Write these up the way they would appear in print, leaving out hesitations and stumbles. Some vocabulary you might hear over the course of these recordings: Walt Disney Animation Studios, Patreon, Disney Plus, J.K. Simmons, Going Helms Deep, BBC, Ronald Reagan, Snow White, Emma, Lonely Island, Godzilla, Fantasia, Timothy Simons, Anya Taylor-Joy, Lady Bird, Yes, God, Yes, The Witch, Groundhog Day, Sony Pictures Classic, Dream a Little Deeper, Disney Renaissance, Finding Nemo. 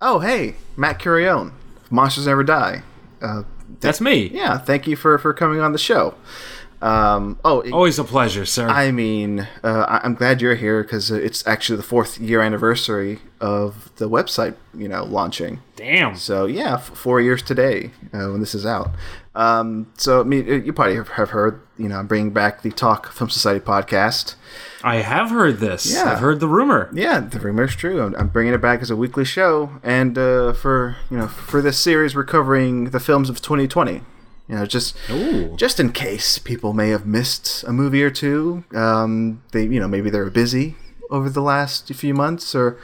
Oh, hey, Matt Curione, Monsters Never Die. That's me. Yeah, thank you for coming on the show. Always a pleasure, sir. I mean, I'm glad you're here because it's actually the 4th year anniversary of the website, launching. Damn. So yeah, 4 years today when this is out. So I mean, you probably have heard, I'm bringing back the Talk Film Society podcast. I have heard this. Yeah. I've heard the rumor. Yeah, the rumor's true. I'm bringing it back as a weekly show, and for this series, we're covering the films of 2020. Just in case people may have missed a movie or two, maybe they're busy over the last few months, or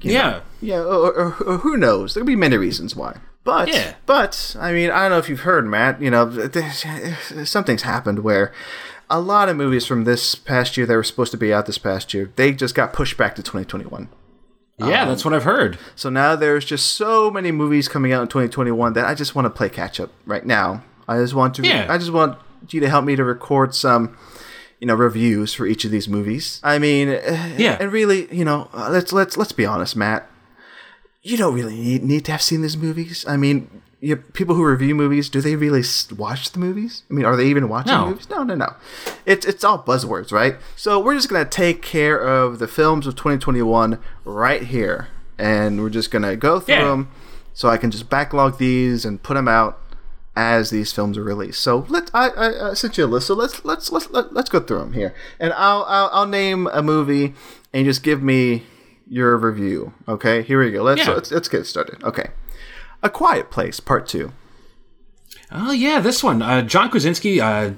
who knows? There'll be many reasons why. But I mean, I don't know if you've heard, Matt. Something's happened where a lot of movies from this past year that were supposed to be out this past year, they just got pushed back to 2021. Yeah, that's what I've heard. So now there's just so many movies coming out in 2021 that I just want to play catch up right now. I just want you to help me to record some, reviews for each of these movies. I mean, yeah. And really, let's be honest, Matt. You don't really need to have seen these movies. I mean, people who review movies, do they really watch the movies? I mean, are they even watching movies? No. It's all buzzwords, right? So we're just gonna take care of the films of 2021 right here, and we're just gonna go through them, so I can just backlog these and put them out as these films are released. So I sent you a list. So let's go through them here, and I'll name a movie, and just give me your review. Okay, here we go. Let's get started. Okay, A Quiet Place Part 2. Oh yeah, this one. John Krasinski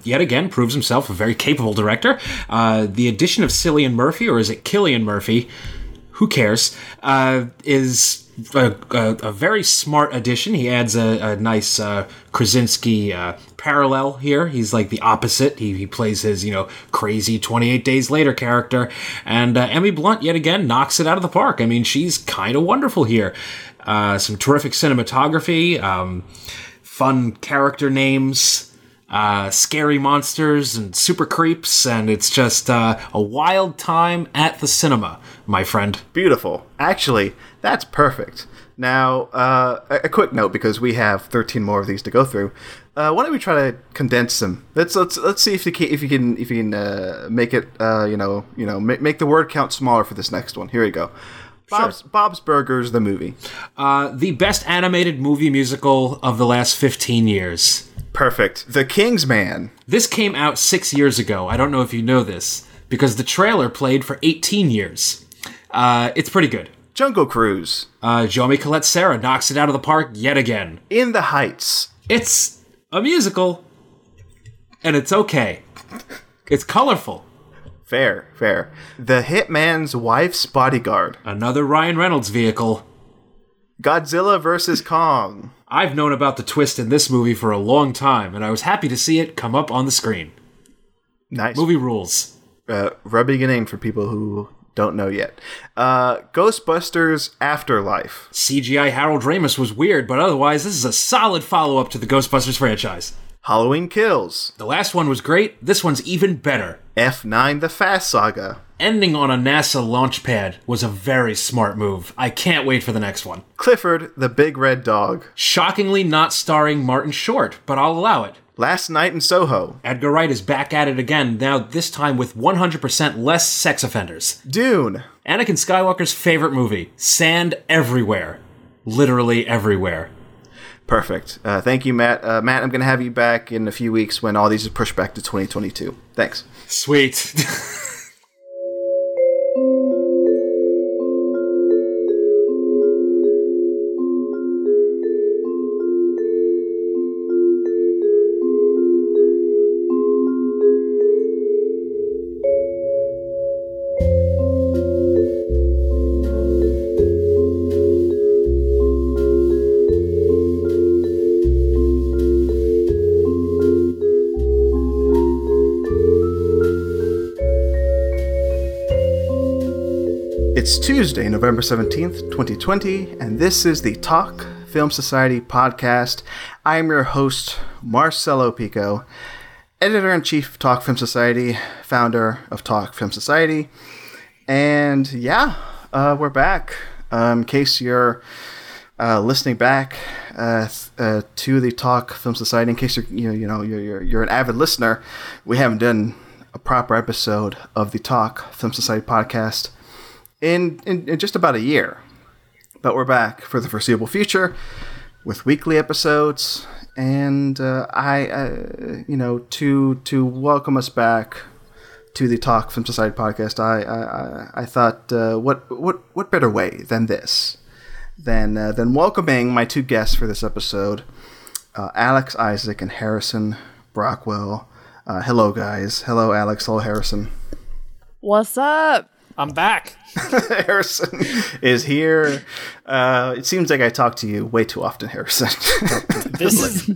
yet again proves himself a very capable director. The addition of Cillian Murphy, or is it Cillian Murphy? Who cares? Is a very smart addition. He adds a nice Krasinski parallel here. He's like the opposite. He plays his crazy 28 Days Later character, and Emmy Blunt yet again knocks it out of the park. I mean, she's kind of wonderful here. Some terrific cinematography, fun character names, scary monsters and super creeps, and it's just a wild time at the cinema, my friend. Beautiful. Actually, that's perfect. Now, a quick note, because we have 13 more of these to go through. Why don't we try to condense them? Let's see if you can make it make the word count smaller for this next one. Here we go. Bob's Burgers, the movie. The best animated movie musical of the last 15 years. Perfect. The Kingsman. This came out 6 years ago. I don't know if you know this, because the trailer played for 18 years. It's pretty good. Jungle Cruise. Jaume Collet-Serra knocks it out of the park yet again. In the Heights. It's a musical, and it's okay. It's colorful. Fair. The Hitman's Wife's Bodyguard. Another Ryan Reynolds vehicle. Godzilla vs. Kong. I've known about the twist in this movie for a long time, and I was happy to see it come up on the screen. Nice. Movie rules. Rubbing a name for people who don't know yet. Ghostbusters Afterlife. CGI Harold Ramis was weird, but otherwise this is a solid follow-up to the Ghostbusters franchise. Halloween Kills. The last one was great. This one's even better. F9 The Fast Saga. Ending on a NASA launch pad was a very smart move. I can't wait for the next one. Clifford the Big Red Dog. Shockingly not starring Martin Short, but I'll allow it. Last Night in Soho. Edgar Wright is back at it again, now this time with 100% less sex offenders. Dune. Anakin Skywalker's favorite movie. Sand everywhere. Literally everywhere. Perfect. Thank you, Matt. Matt, I'm going to have you back in a few weeks when all these are pushed back to 2022. Thanks. Sweet. It's Tuesday, November 17th, 2020, and this is the Talk Film Society podcast. I am your host, Marcelo Pico, editor-in-chief of Talk Film Society, founder of Talk Film Society. And we're back. In case you're listening back to the Talk Film Society. In case you're an avid listener, we haven't done a proper episode of the Talk Film Society podcast in just about a year, but we're back for the foreseeable future with weekly episodes. And to welcome us back to the Talk Film Society podcast, I thought, what better way than this, than welcoming my two guests for this episode, Alex Isaac and Harrison Brockwell. Hello, guys. Hello, Alex. Hello, Harrison. What's up? I'm back. Harrison is here. It seems like I talk to you way too often, Harrison. This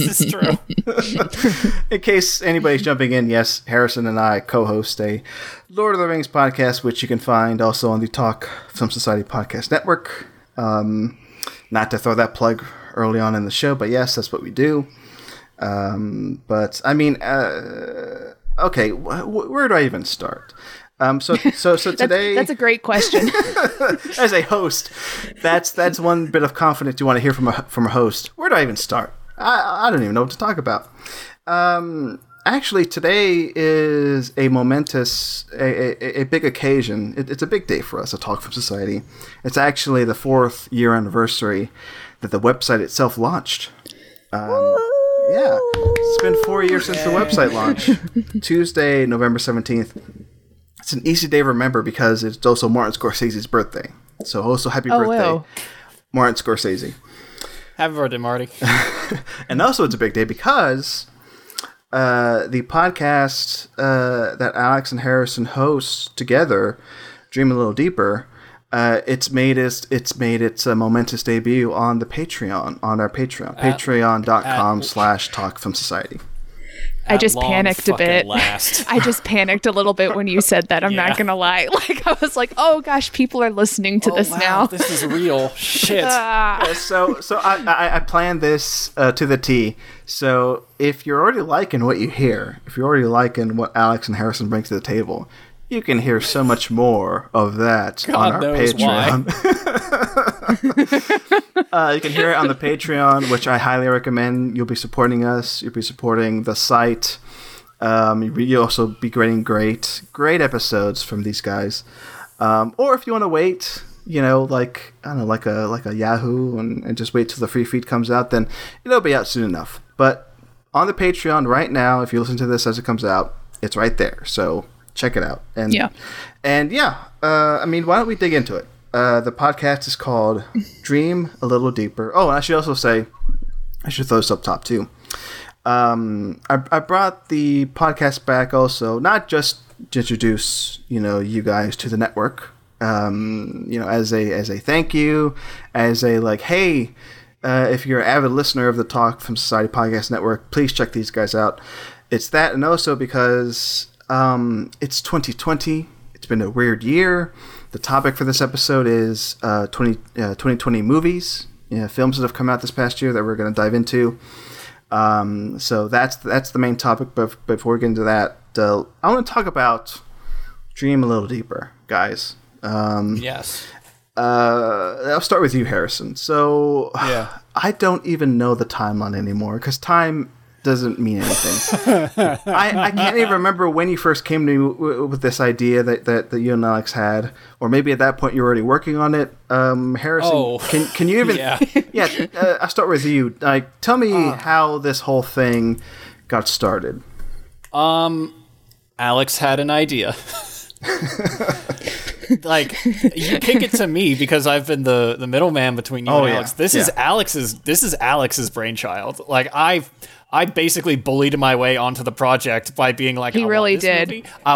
is true. In case anybody's jumping in, yes, Harrison and I co-host a Lord of the Rings podcast, which you can find also on the Talk Film Society Podcast Network. Not to throw that plug early on in the show, but yes, that's what we do. Okay, where do I even start? So today, that's a great question. As a host, that's one bit of confidence you want to hear from a host. Where do I even start? I don't even know what to talk about. Actually, today is a momentous, a big occasion. It's a big day for us at Talk Film Society. It's actually the 4th year anniversary that the website itself launched. Yeah, it's been 4 years since the website launch. Tuesday, November 17th. It's an easy day to remember because it's also Martin Scorsese's birthday. So also happy birthday, wow. Martin Scorsese. Happy birthday, Marty. And also it's a big day because the podcast that Alex and Harrison host together, Dream a Little Deeper, it's made its momentous debut on the Patreon, on our Patreon, patreon.com/Talk Film Society. I just panicked a bit. I just panicked a little bit when you said that. I'm not going to lie. Like, I was like, oh gosh, people are listening to this now. This is real shit. So I planned this to the T. So if you're already liking what you hear, if you're already liking what Alex and Harrison bring to the table, you can hear so much more of that on our Patreon. You can hear it on the Patreon, which I highly recommend. You'll be supporting us. You'll be supporting the site. You'll also be getting great episodes from these guys. Or if you want to wait, like a Yahoo and just wait till the free feed comes out, then it'll be out soon enough. But on the Patreon right now, if you listen to this as it comes out, it's right there. So check it out. Why don't we dig into it? The podcast is called Dream a Little Deeper. Oh, and I should also say, I should throw this up top too. I brought the podcast back also, not just to introduce, you guys to the network, as a thank you, as a like, hey, if you're an avid listener of the Talk Film Society Podcast Network, please check these guys out. It's that, and also because it's 2020. It's been a weird year. The topic for this episode is 2020 movies, films that have come out this past year that we're going to dive into. So that's the main topic. But before we get into that, I want to talk about Dream a Little Deeper, guys. Yes. I'll start with you, Harrison. So yeah. I don't even know the timeline anymore because time doesn't mean anything. I can't even remember when you first came to me with this idea that you and Alex had, or maybe at that point you were already working on it. Harrison, can you even? Yeah, I'll start with you. Like, tell me how this whole thing got started. Alex had an idea. Like, you kick it to me because I've been the middleman between you and Alex. Yeah. This is Alex's brainchild. Like, I basically bullied my way onto the project by being like, I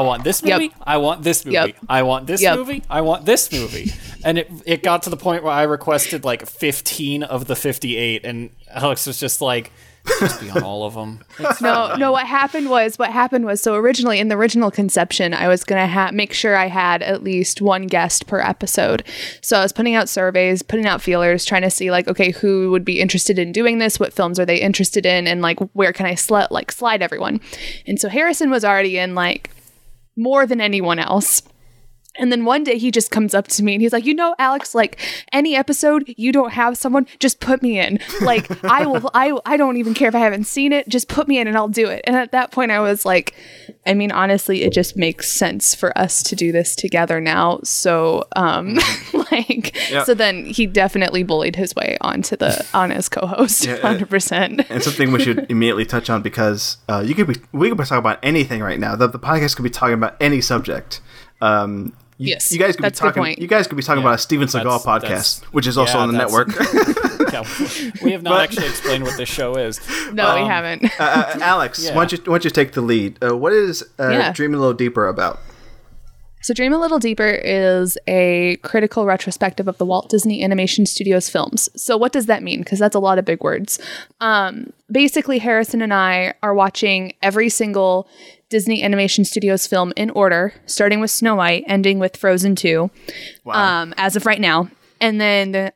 want this movie. Yep. I want this movie. Yep. I want this movie. I want this movie. And it got to the point where I requested like 15 of the 58, and Alex was just like, just be on all of them. No. What happened was, so originally in the original conception, I was going to make sure I had at least one guest per episode. So I was putting out surveys, putting out feelers, trying to see like, okay, who would be interested in doing this? What films are they interested in? And like, where can I slide everyone? And so Harrison was already in like more than anyone else. And then one day he just comes up to me and he's like, you know, Alex, like any episode you don't have someone, just put me in. Like I don't even care if I haven't seen it. Just put me in and I'll do it. And at that point I was like, I mean, honestly, it just makes sense for us to do this together now. So, so then he definitely bullied his way on his co-host 100%. And something we should immediately touch on because we could be talking about anything right now. The podcast could be talking about any subject. You guys could be talking. You guys could be talking about a Steven Seagal podcast, which is also on the network. We have not actually explained what this show is. No, we haven't. Alex, why don't you take the lead? What is Dream a Little Deeper about? So Dream a Little Deeper is a critical retrospective of the Walt Disney Animation Studios films. So what does that mean? Because that's a lot of big words. Basically, Harrison and I are watching every single Disney Animation Studios film in order, starting with Snow White, ending with Frozen 2, as of right now. And then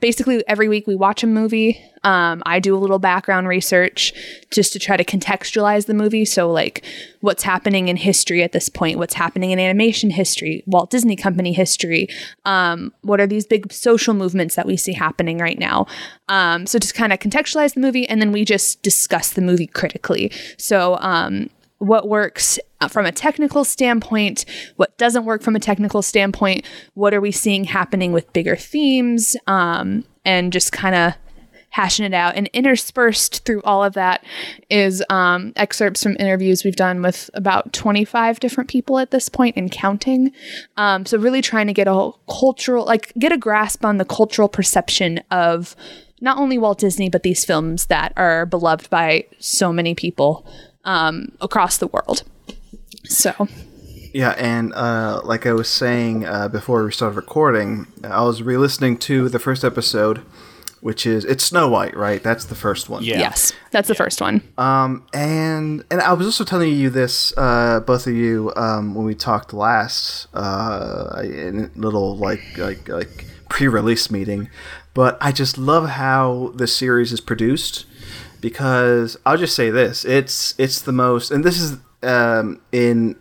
basically every week we watch a movie. I do a little background research just to try to contextualize the movie. So like what's happening in history at this point, what's happening in animation history, Walt Disney Company history, what are these big social movements that we see happening right now. So just kind of contextualize the movie, and then we just discuss the movie critically. So what works from a technical standpoint, what doesn't work from a technical standpoint, what are we seeing happening with bigger themes, and just kind of hashing it out. And interspersed through all of that is excerpts from interviews we've done with about 25 different people at this point and counting. So really trying to get a grasp on the cultural perception of not only Walt Disney, but these films that are beloved by so many people across the world. So yeah, and like I was saying before we started recording, I was re-listening to the first episode, which is Snow White, right? That's the first one. Yeah. Yes, that's the first one. And I was also telling you this, both of you, when we talked last in a little like pre-release meeting, but I just love how the series is produced, because I'll just say this: it's the most, and this is in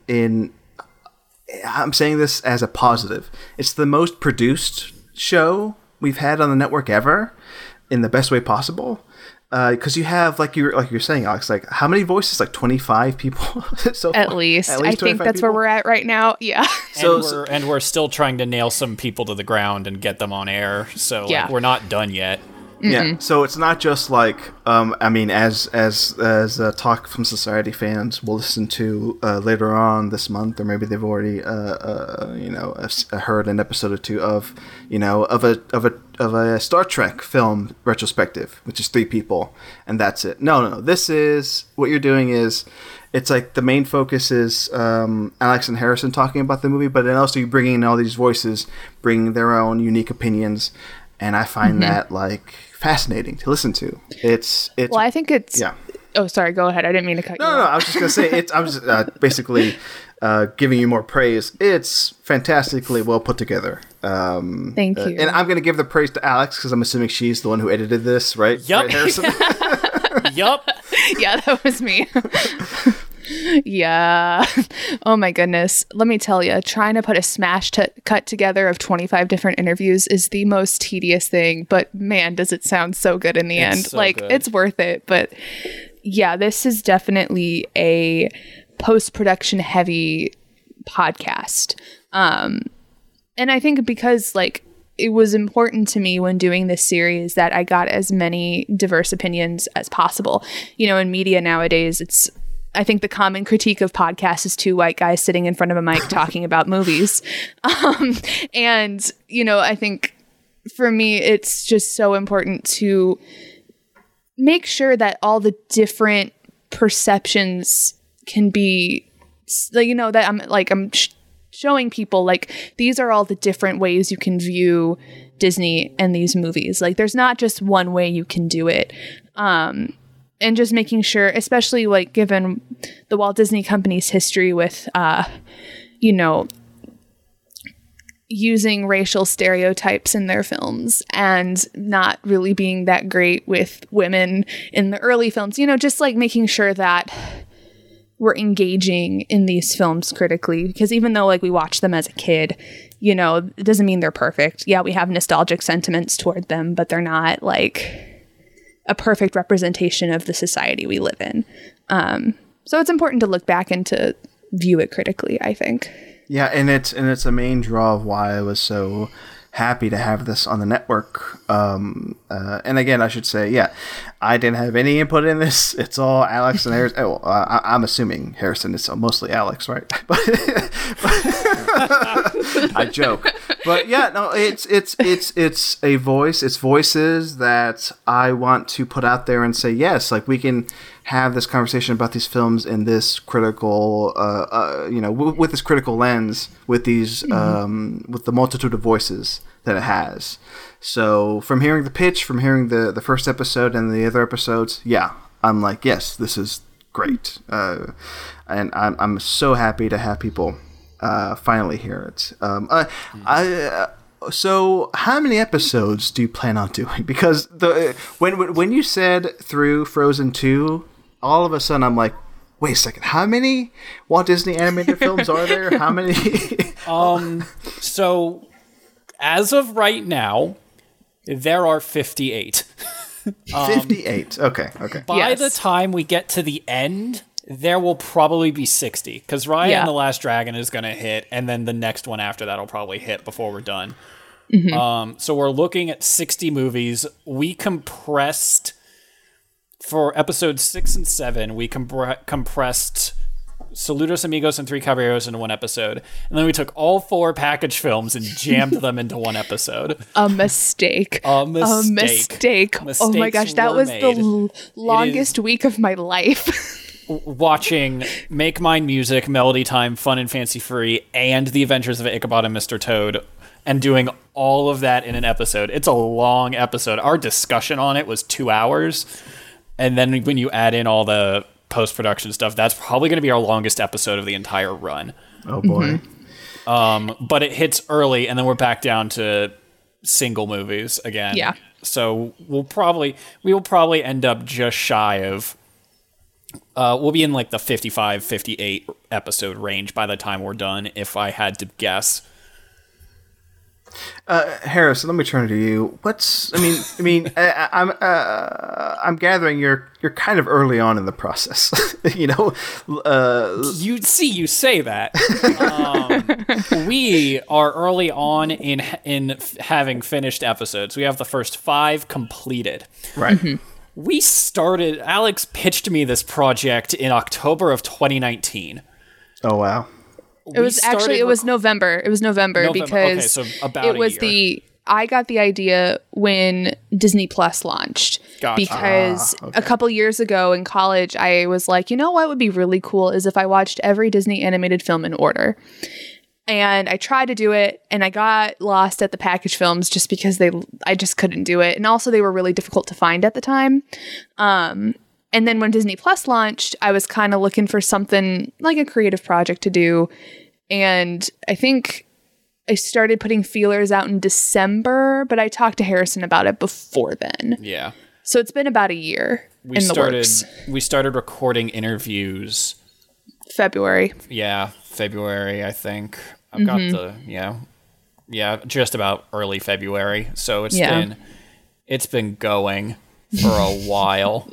I'm saying this as a positive. It's the most produced show we've had on the network ever, in the best way possible, because you have like you're saying, Alex, like how many voices? Like 25 people. So at least I think that's people. Where we're at right now. Yeah. We're still trying to nail some people to the ground and get them on air. So we're not done yet. Mm-hmm. Yeah. So it's not just like as Talk Film Society fans will listen to later on this month, or maybe they've already heard an episode or two of a Star Trek film retrospective, which is 3 people and that's it. No. This is what you're doing is. It's like the main focus is Alex and Harrison talking about the movie, but then also you bringing in all these voices, bringing their own unique opinions. And I find that like fascinating to listen to. It's well, I think it's Oh, sorry. Go ahead. I didn't mean to cut you off. No. I was just gonna say I was basically giving you more praise. It's fantastically well put together. Thank you. And I'm gonna give the praise to Alex because I'm assuming she's the one who edited this, right? Yep. Right, Harrison? Yup. Yeah, that was me. Yeah. Oh my goodness. Let me tell you, trying to put a cut together of 25 different interviews is the most tedious thing, but man, does it sound so good in the end. So like good. It's worth it. But yeah, this is definitely a post-production heavy podcast. And I think because like it was important to me when doing this series that I got as many diverse opinions as possible. You know, in media nowadays, I think the common critique of podcasts is 2 white guys sitting in front of a mic talking about movies. And, you know, I think for me, it's just so important to make sure that all the different perceptions can be, you know, that I'm showing people like these are all the different ways you can view Disney and these movies. Like there's not just one way you can do it. And just making sure, especially like given the Walt Disney Company's history with, using racial stereotypes in their films and not really being that great with women in the early films, you know, just like making sure that we're engaging in these films critically, because even though like we watched them as a kid, you know, it doesn't mean they're perfect. Yeah, we have nostalgic sentiments toward them, but they're not like a perfect representation of the society we live in. So it's important to look back and to view it critically, I think. Yeah, and it's a main draw of why I was so happy to have this on the network. And again, I should say, yeah, I didn't have any input in this. It's all Alex and Harrison. Oh, I'm assuming Harrison is mostly Alex, right? But I joke. But yeah, no, it's a voice. It's voices that I want to put out there and say, yes, like we can have this conversation about these films in this critical, with this critical lens, with these, with the multitude of voices that it has. So from hearing the pitch, from hearing the first episode and the other episodes, yeah, I'm like, yes, this is great, and I'm so happy to have people finally hear it. So how many episodes do you plan on doing? Because when you said through Frozen 2, all of a sudden I'm like, wait a second, how many Walt Disney animated films are there? How many? So as of right now, there are 58. 58. Okay. By the time we get to the end, there will probably be 60, because Raya and the Last Dragon is going to hit, and then the next one after that will probably hit before we're done. Mm-hmm. So we're looking at 60 movies. We compressed... For episodes 6 and 7, we compressed Saludos Amigos and Three Caballeros into one episode. And then we took all 4 package films and jammed them into one episode. A mistake. Oh my gosh, that was the longest week of my life. Watching Make Mine Music, Melody Time, Fun and Fancy Free, and The Adventures of Ichabod and Mr. Toad, and doing all of that in an episode. It's a long episode. Our discussion on it was 2 hours. And then when you add in all the post-production stuff, that's probably going to be our longest episode of the entire run. Oh, boy. Mm-hmm. But it hits early, and then we're back down to single movies again. Yeah. So we will probably end up just shy of... we'll be in like the 55, 58 episode range by the time we're done, if I had to guess. Harrison, let me turn to you. I'm gathering you're kind of early on in the process. You say that. We are early on in having finished episodes. We have the first 5 completed. Right. Mm-hmm. We started. Alex pitched me this project in October of 2019. Oh wow. It was November. Because okay, so about it was a year. I got the idea when Disney Plus launched. Gotcha. Because a couple years ago in college, I was like, you know what would be really cool is if I watched every Disney animated film in order. And I tried to do it, and I got lost at the package films just because I just couldn't do it. And also they were really difficult to find at the time. And then when Disney Plus launched, I was kind of looking for something like a creative project to do. And I think I started putting feelers out in December, but I talked to Harrison about it before then. Yeah. So it's been about a year in the works. We started recording interviews. February. Yeah, February, I think. I've got the, yeah, just about early February. So it's been going for a while.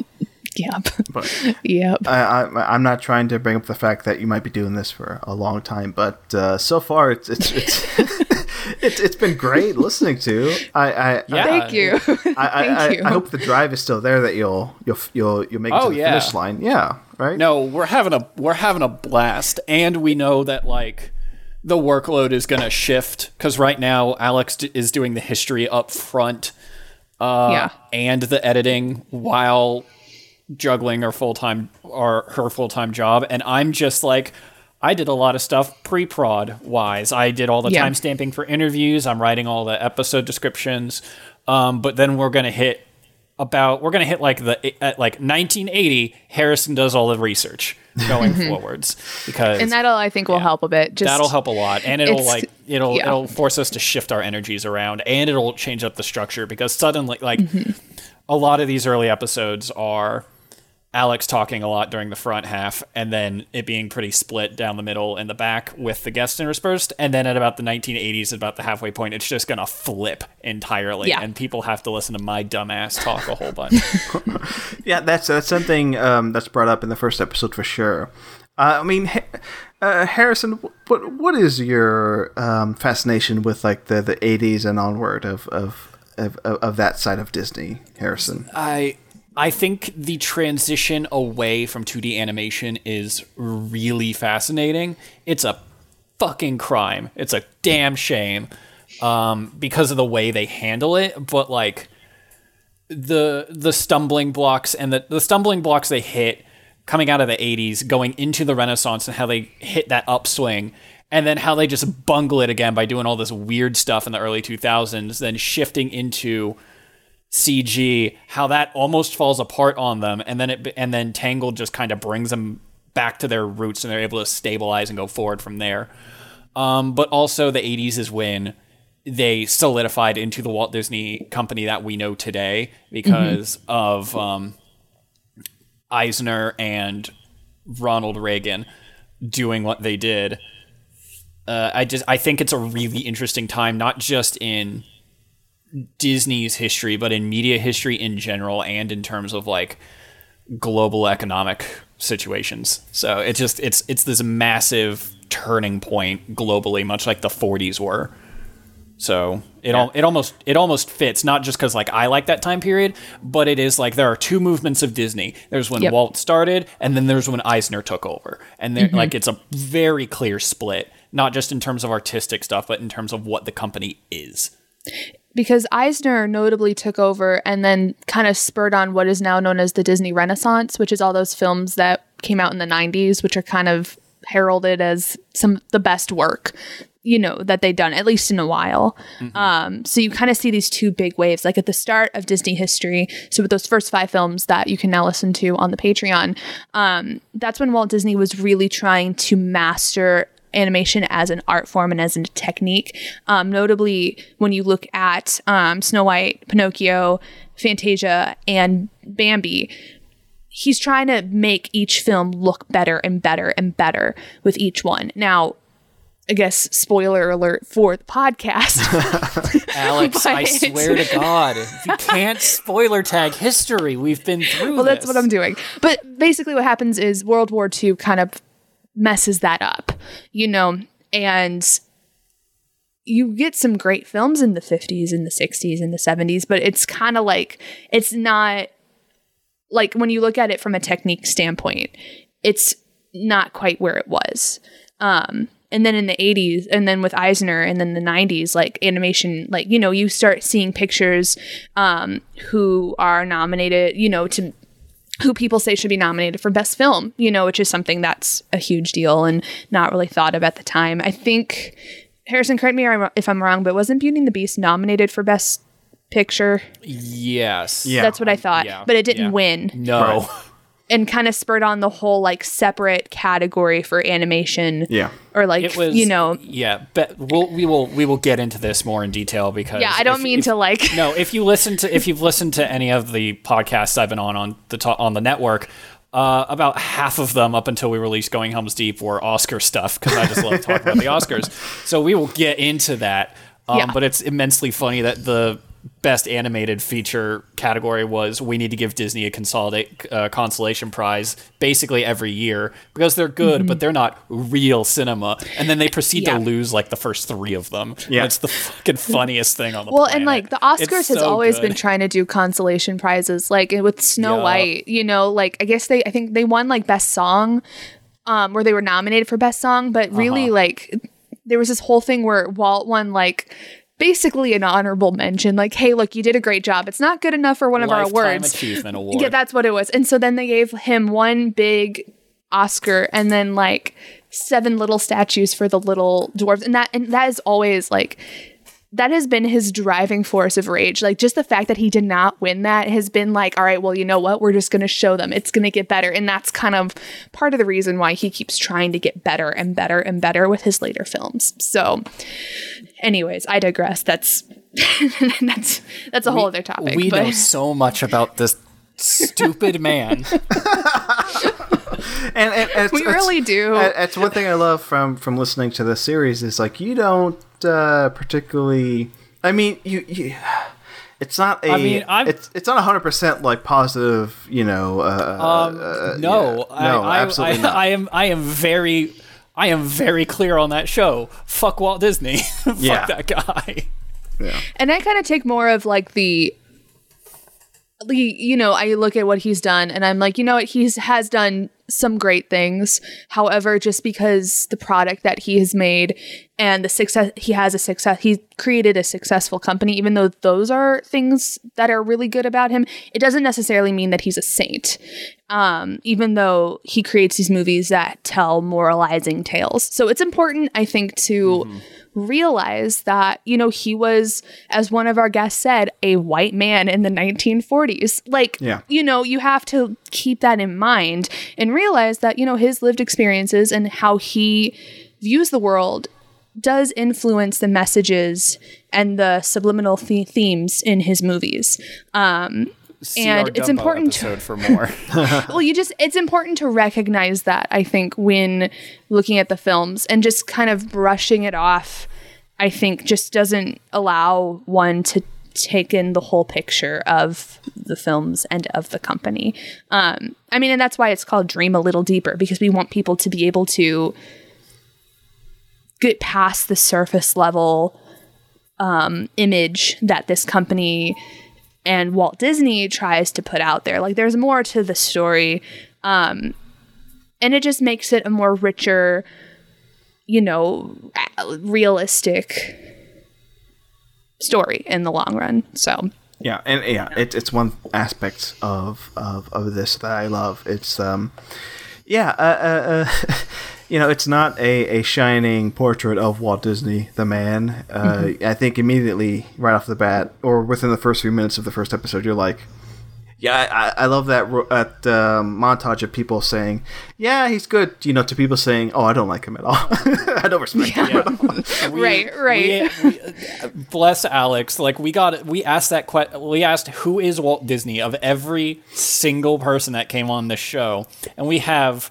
Yep. But yep. I'm not trying to bring up the fact that you might be doing this for a long time, but so far it's it's been great listening to. Thank you. Thank you. I hope the drive is still there that you'll make it to the finish line. Yeah. Right. No, we're having a blast, and we know that like the workload is going to shift because right now Alex is doing the history up front, and the editing while juggling her full-time job, and I'm just like, I did a lot of stuff pre-prod wise. I did all the time stamping for interviews. I'm writing all the episode descriptions, but then we're gonna hit like at 1980. Harrison does all the research going forwards and that'll I think will help a bit. That'll help a lot, and it'll force us to shift our energies around, and it'll change up the structure because suddenly a lot of these early episodes are Alex talking a lot during the front half, and then it being pretty split down the middle and the back with the guests interspersed. And then at about the 1980s, at about the halfway point, it's just going to flip entirely. Yeah. And people have to listen to my dumbass talk a whole bunch. Yeah, that's something that's brought up in the first episode for sure. Harrison, what is your fascination with like the 80s and onward of that side of Disney, Harrison? I think the transition away from 2D animation is really fascinating. It's a fucking crime. It's a damn shame because of the way they handle it, but like the stumbling blocks and the stumbling blocks they hit coming out of the 80s, going into the Renaissance, and how they hit that upswing, and then how they just bungle it again by doing all this weird stuff in the early 2000s, then shifting into CG, how that almost falls apart on them, and then Tangled just kind of brings them back to their roots, and they're able to stabilize and go forward from there. But also the 80s is when they solidified into the Walt Disney Company that we know today because of... Eisner and Ronald Reagan doing what they did. I think it's a really interesting time, not just in Disney's history, but in media history in general, and in terms of like global economic situations. So it's this massive turning point globally, much like the 40s were. So it almost fits, not just because like I like that time period, but it is like there are two movements of Disney. There's when Walt started, and then there's when Eisner took over, and like it's a very clear split, not just in terms of artistic stuff, but in terms of what the company is. Because Eisner notably took over and then kind of spurred on what is now known as the Disney Renaissance, which is all those films that came out in the 90s, which are kind of heralded as some the best work, you know, that they've done, at least in a while. So you kind of see these two big waves, like at the start of Disney history. So with those first 5 films that you can now listen to on the Patreon, that's when Walt Disney was really trying to master animation as an art form and as a technique. Notably, when you look at Snow White, Pinocchio, Fantasia, and Bambi, he's trying to make each film look better and better and better with each one. Now, I guess, spoiler alert for the podcast. Alex, I swear to God, you can't spoiler tag history. We've been through this. Well, that's what I'm doing. But basically what happens is World War II kind of messes that up, you know, and you get some great films in the 50s and the 60s and the 70s, but it's kind of like, it's not like when you look at it from a technique standpoint, it's not quite where it was. And then in the 80s, and then with Eisner, and then the 90s, like animation, like, you know, you start seeing pictures who are nominated, you know, to who people say should be nominated for best film, you know, which is something that's a huge deal and not really thought of at the time. I think, Harrison, correct me if I'm wrong, but wasn't Beauty and the Beast nominated for best picture? Yes. Yeah. That's what I thought. Yeah. But it didn't win. No. And kind of spurred on the whole like separate category for animation. Yeah. Or like, it was, you know. Yeah. But we will get into this more in detail because. Yeah. I don't mean to. No, if you've listened to any of the podcasts I've been on the network, about half of them up until we released Going Helms Deep were Oscar stuff. Cause I just love talking about the Oscars. So we will get into that. But it's immensely funny that the best animated feature category was, we need to give Disney a consolation prize basically every year because they're good, but they're not real cinema. And then they proceed to lose like the first 3 of them. Yeah. It's the fucking funniest thing on the planet. Well, and like the Oscars has always been trying to do consolation prizes, like with Snow White, you know, like I think they won like best song, or they were nominated for best song, but really like there was this whole thing where Walt won like basically an honorable mention, like, hey, look, you did a great job. It's not good enough for one of our awards. Lifetime Achievement Award. Yeah, that's what it was. And so then they gave him one big Oscar and then like 7 little statues for the little dwarves. And that is always like, that has been his driving force of rage. Like just the fact that he did not win that has been like, all right, well, you know what? We're just going to show them. It's going to get better. And that's kind of part of the reason why he keeps trying to get better and better and better with his later films. So anyways, I digress. That's a whole other topic. We know so much about this stupid man. And we really do. It's one thing I love from listening to this series is like you don't particularly. I mean, you it's not a. I mean, it's not 100% like positive. You know, no, yeah. Absolutely not. I am very clear on that show. Fuck Walt Disney. Fuck that guy. Yeah. And I kind of take more of like the. You know, I look at what he's done and I'm like, you know what, he has done some great things. However, just because the product that he has made and the success, he created a successful company, even though those are things that are really good about him, it doesn't necessarily mean that he's a saint. Even though he creates these movies that tell moralizing tales. So it's important, I think, to realize that, you know, he was, as one of our guests said, a white man in the 1940s. Like, you know, you have to keep that in mind and realize that, you know, his lived experiences and how he views the world does influence the messages and the subliminal themes in his movies. See and it's important to for more. Well, it's important to recognize that, I think, when looking at the films, and just kind of brushing it off, I think, just doesn't allow one to take in the whole picture of the films and of the company. I mean, and that's why it's called Dream a Little Deeper, because we want people to be able to get past the surface level image that this company and Walt Disney tries to put out there. Like, there's more to the story. And it just makes it a more richer, you know, realistic story in the long run. So, yeah. And yeah, it's one aspect of this that I love. It's, you know, it's not a shining portrait of Walt Disney, the man. I think immediately, right off the bat, or within the first few minutes of the first episode, you're like, yeah, I love that montage of people saying, yeah, he's good, you know, to people saying, oh, I don't like him at all. I don't respect him at all. Right. We bless Alex. Like, we asked who is Walt Disney of every single person that came on this show, and we have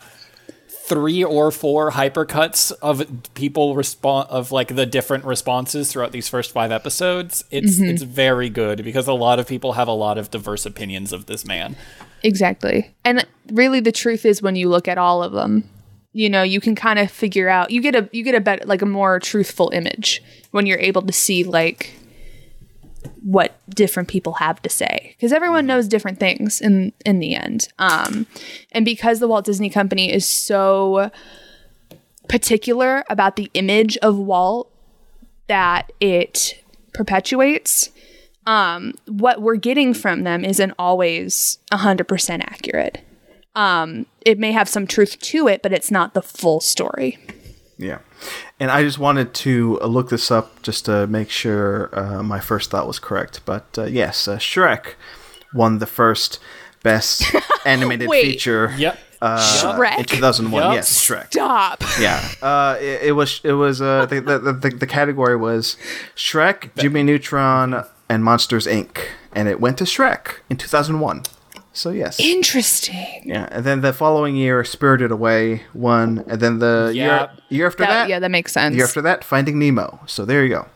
3 or 4 hypercuts of people of like the different responses throughout these first 5 episodes. It's very good because a lot of people have a lot of diverse opinions of this man. Exactly. And really the truth is, when you look at all of them, you know, you can kind of figure out, you get a better, like a more truthful image when you're able to see like what different people have to say, because everyone knows different things in the end. And because the Walt Disney Company is so particular about the image of Walt that it perpetuates, what we're getting from them isn't always 100% accurate. It may have some truth to it, but it's not the full story. Yeah. And I just wanted to look this up just to make sure my first thought was correct. But yes, Shrek won the first Best Animated Feature. Yep. Shrek in 2001. Yep. Yes, Shrek. Stop. Yeah. It was. The category was Shrek, Jimmy Neutron, and Monsters Inc. And it went to Shrek in 2001. So, yes. Interesting. Yeah. And then the following year, Spirited Away won. And then the year after that. Yeah, that makes sense. The year after that, Finding Nemo. So, there you go.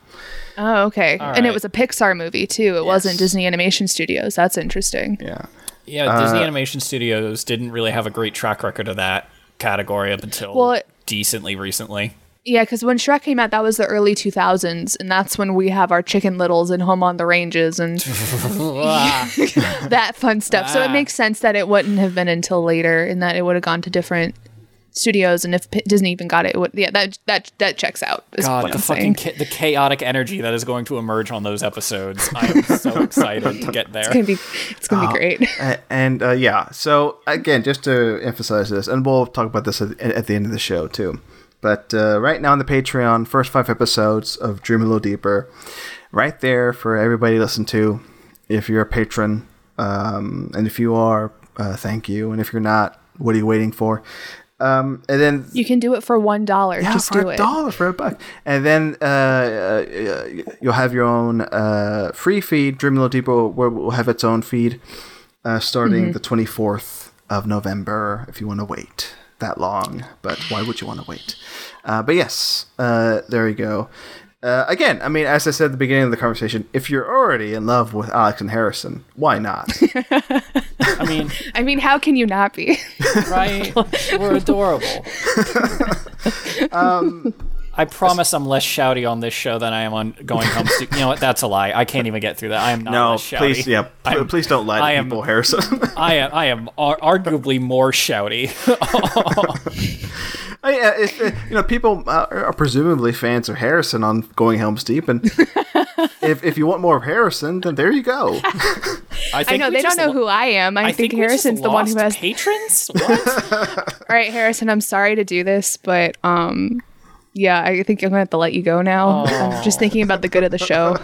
Oh, okay. All right. And it was a Pixar movie, too. It wasn't Disney Animation Studios. That's interesting. Yeah. Yeah, Disney Animation Studios didn't really have a great track record of that category up until decently recently. Yeah, because when Shrek came out, that was the early 2000s, and that's when we have our Chicken Littles and Home on the Ranges and that fun stuff. So it makes sense that it wouldn't have been until later, and that it would have gone to different studios. And if Disney even got it, it would, that checks out. God, the fucking the chaotic energy that is going to emerge on those episodes. I am so excited to get there. It's gonna be great. And yeah, so again, just to emphasize this, and we'll talk about this at the end of the show too. But right now on the Patreon, first 5 episodes of Dream a Little Deeper, right there for everybody to listen to. If you're a patron, and if you are, thank you. And if you're not, what are you waiting for? And then you can do it for $1. Yeah, just do it. For $1. And then you'll have your own free feed. Dream a Little Deeper will have its own feed. starting the 24th of November, if you want to wait that long. But why would you want to wait? But yes, there you go. Again, I mean, as I said at the beginning of the conversation, if you're already in love with Alex and Harrison, why not? I mean, how can you not be? Right? We're adorable. I promise I'm less shouty on this show than I am on Going Home. You know what? That's a lie. I can't even get through that. I am not less shouty. Please, please don't lie to people, Harrison. I am arguably more shouty. You know, people are presumably fans of Harrison on Going Helms Deep, and if you want more of Harrison, then there you go. I know they don't know who I am. I think Harrison's the one who has patrons. What? All right, Harrison, I'm sorry to do this, but yeah, I think I'm going to have to let you go now. I'm just thinking about the good of the show.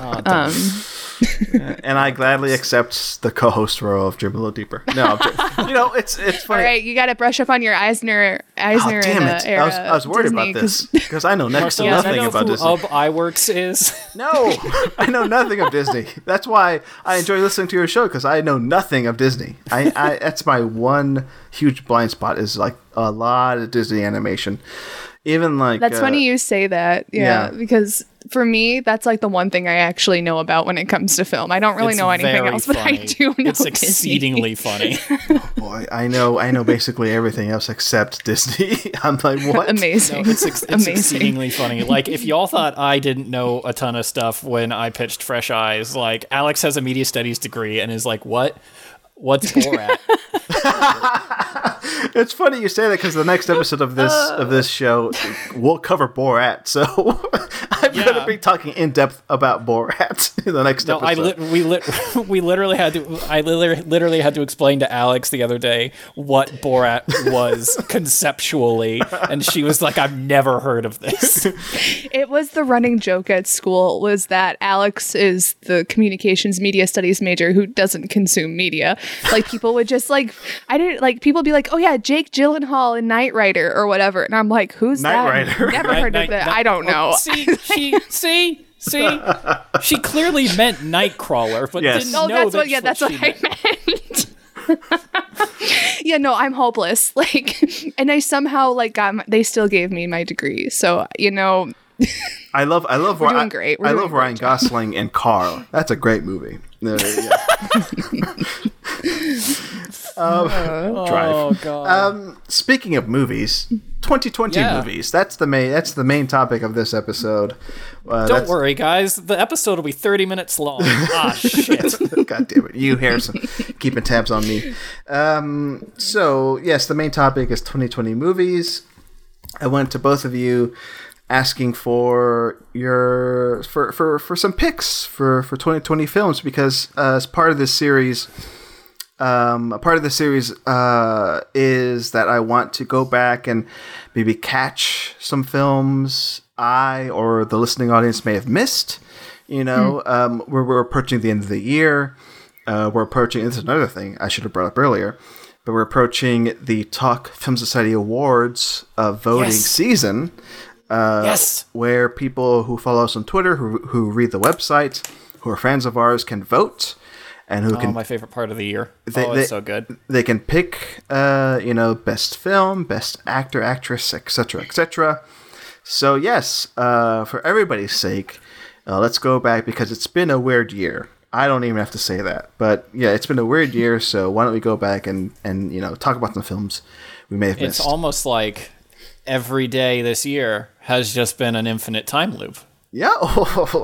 And I gladly accept the co-host role of Dream a Little Deeper. No, you know, it's funny. All right, you got to brush up on your Eisner. Oh, damn it. I was worried Disney, about this because I know next to nothing about Disney. Of iWorks is? No, I know nothing of Disney. That's why I enjoy listening to your show, because I know nothing of Disney. I that's my one huge blind spot, is like a lot of Disney animation. Even like that's funny you say that, yeah, because for me that's like the one thing I actually know about when it comes to film. I don't really know anything else, but I do know it's exceedingly funny. Oh boy, I know basically everything else except Disney. I'm like, what? Amazing. No, it's exceedingly funny. Like, if y'all thought I didn't know a ton of stuff when I pitched Fresh Eyes, like Alex has a media studies degree and is like, what? What's Borat? It's funny you say that, because the next episode of this show will cover Borat, so I'm going to be talking in depth about Borat in the next episode. I literally had to explain to Alex the other day what Borat was conceptually, and she was like, "I've never heard of this." It was the running joke at school was that Alex is the communications media studies major who doesn't consume media. Like, people would just like, I didn't like, people be like, "Oh yeah, Jake Gyllenhaal in Knight Rider," or whatever, and I'm like, "Who's Knight Rider? Never heard of that. I don't know." See, she clearly meant Nightcrawler, but didn't know that's what I meant. Yeah, no, I'm hopeless. Like, and I somehow like got they still gave me my degree, so you know. I love. We're doing great. I love Ryan Gosling and Carl. That's a great movie. Drive. Oh, God. Speaking of movies, 2020 movies. That's the main topic of this episode. Don't worry, guys. The episode will be 30 minutes long. Ah, shit. God damn it. You, Harrison, keeping tabs on me. So, yes, the main topic is 2020 movies. I went to both of you asking for your for some picks for 2020 films, because as part of this series, is that I want to go back and maybe catch some films I or the listening audience may have missed. You know, we're approaching the end of the year. This is another thing I should have brought up earlier, but we're approaching the Talk Film Society Awards voting season. Where people who follow us on Twitter, who read the website, who are fans of ours, can vote, and who can my favorite part of the year. It's so good. They can pick, best film, best actor, actress, etc., etc. So yes, for everybody's sake, let's go back, because it's been a weird year. I don't even have to say that, but yeah, it's been a weird year. So why don't we go back and talk about some films we may have missed? It's almost like every day this year has just been an infinite time loop. Yeah,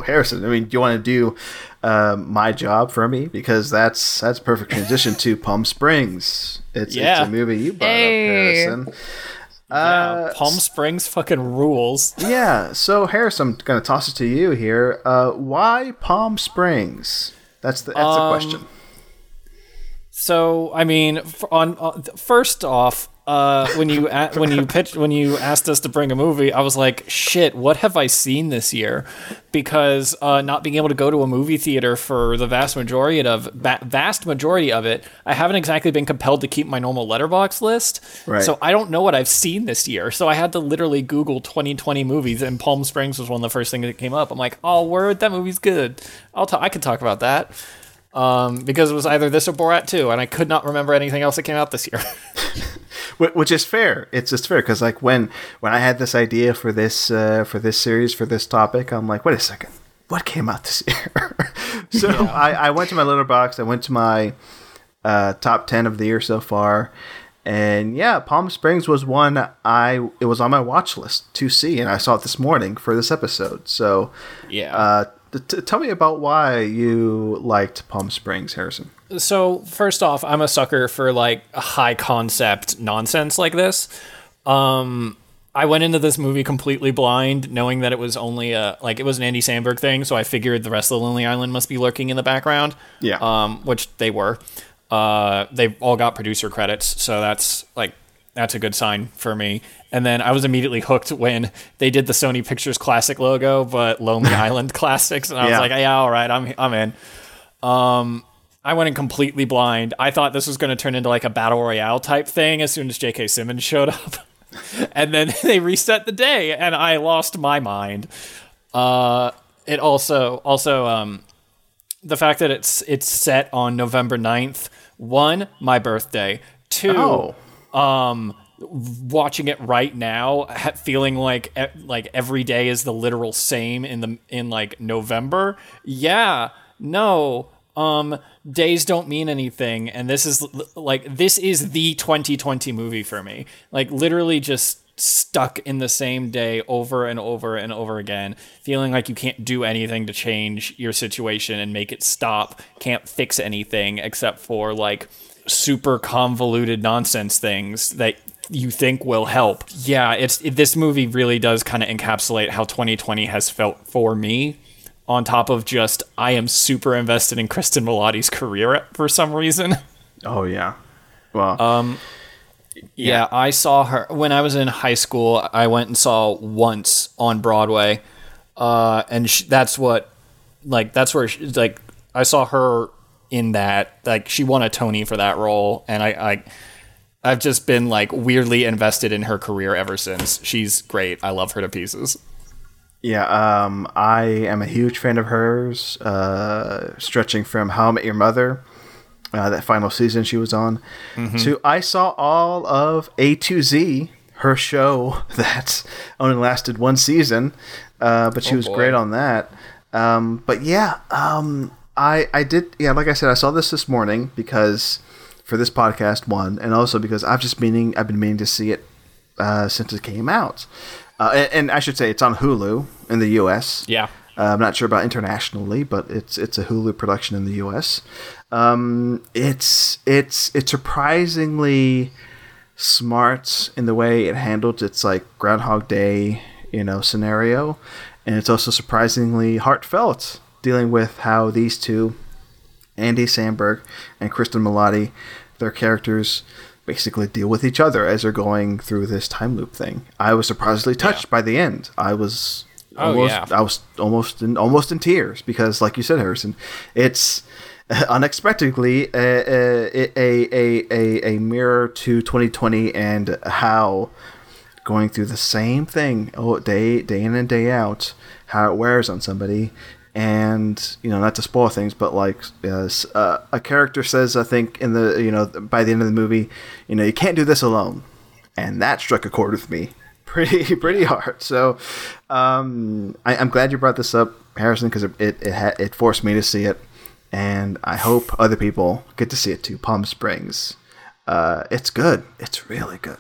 Harrison. I mean, do you want to do my job for me, because that's a perfect transition to Palm Springs. It's a movie you brought up, Harrison. Palm Springs fucking rules. Yeah. So, Harrison, I'm gonna toss it to you here. Why Palm Springs? That's the question. So, I mean, first off. When you asked us to bring a movie, I was like, shit, what have I seen this year? Because not being able to go to a movie theater for the vast majority of it, I haven't exactly been compelled to keep my normal Letterboxd list. Right. So I don't know what I've seen this year. So I had to literally Google 2020 movies, and Palm Springs was one of the first things that came up. I'm like, oh, word, that movie's good. I could talk about that. because it was either this or Borat 2, and I could not remember anything else that came out this year. Which is fair. It's just fair, because like when I had this idea for this series, for this topic, I'm like, wait a second, what came out this year? So yeah. I went to my Letterboxd. I went to my top 10 of the year so far. And yeah, Palm Springs was one it was on my watch list to see, and I saw it this morning for this episode. So yeah, tell me about why you liked Palm Springs, Harrison. So first off, I'm a sucker for like high concept nonsense like this. I went into this movie completely blind, knowing that it was only it was an Andy Samberg thing. So I figured the rest of the Lonely Island must be lurking in the background. Yeah. Which they were. They all got producer credits, so that's a good sign for me. And then I was immediately hooked when they did the Sony Pictures Classic logo, but Lonely Island Classics, and I was like, yeah, all right, I'm in. I went in completely blind. I thought this was going to turn into like a battle royale type thing as soon as J.K. Simmons showed up, and then they reset the day, and I lost my mind. It also the fact that it's set on November 9th, one, my birthday, two, watching it right now, feeling like every day is the literal same in like November. Yeah, no, days don't mean anything, and this is the 2020 movie for me. Like literally just stuck in the same day over and over and over again, feeling like you can't do anything to change your situation and make it stop, can't fix anything except for like super convoluted nonsense things that you think will help. Yeah, this movie really does kind of encapsulate how 2020 has felt for me, on top of just I am super invested in Kristen Milotti's career for some reason. Oh yeah. Well, yeah, I saw her when I was in high school. I went and saw Once on Broadway, and I saw her in that. Like, she won a Tony for that role, and I've just been like weirdly invested in her career ever since. She's great. I love her to pieces. Yeah, I am a huge fan of hers, stretching from How I Met Your Mother. That final season she was on, to I saw all of A to Z, her show that only lasted one season, but she was great on that. But yeah, I did. Yeah, like I said, I saw this morning because for this podcast one, and also because I've been meaning to see it since it came out, and I should say it's on Hulu in the U.S. Yeah. I'm not sure about internationally, but it's a Hulu production in the U.S. It's surprisingly smart in the way it handled its like Groundhog Day, scenario, and it's also surprisingly heartfelt, dealing with how these two, Andy Samberg and Kristen Milotti, their characters basically deal with each other as they're going through this time loop thing. I was surprisingly touched by the end. I was almost in tears because, like you said, Harrison, it's unexpectedly a mirror to 2020 and how going through the same thing day in and day out, how it wears on somebody. And not to spoil things, but like a character says, I think in the by the end of the movie, you can't do this alone, and that struck a chord with me pretty hard. So I'm glad you brought this up, Harrison, because it forced me to see it, and I hope other people get to see it too. Palm Springs, it's good. It's really good.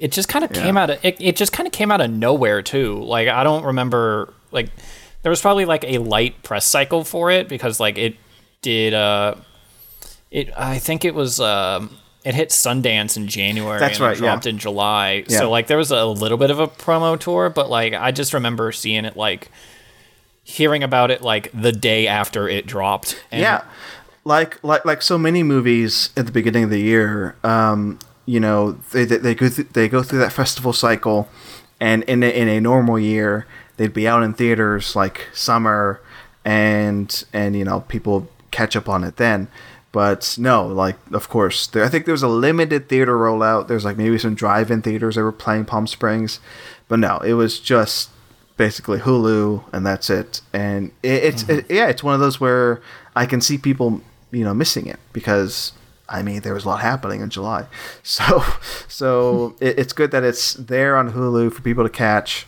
It just kind of came out of nowhere too. Like, I don't remember, like there was probably like a light press cycle for it, because like it did I think it was it hit Sundance in January. That's right. It dropped in July. Yeah. So like there was a little bit of a promo tour, but like I just remember seeing it, like hearing about it like the day after it dropped. And like so many movies at the beginning of the year, they go through that festival cycle, and in a normal year they'd be out in theaters like summer, and people catch up on it then. But no, like, of course, I think there was a limited theater rollout. There's like maybe some drive-in theaters that were playing Palm Springs. But no, it was just basically Hulu, and that's it. And it's one of those where I can see people you know, missing it because, I mean, there was a lot happening in July. So it's good that it's there on Hulu for people to catch.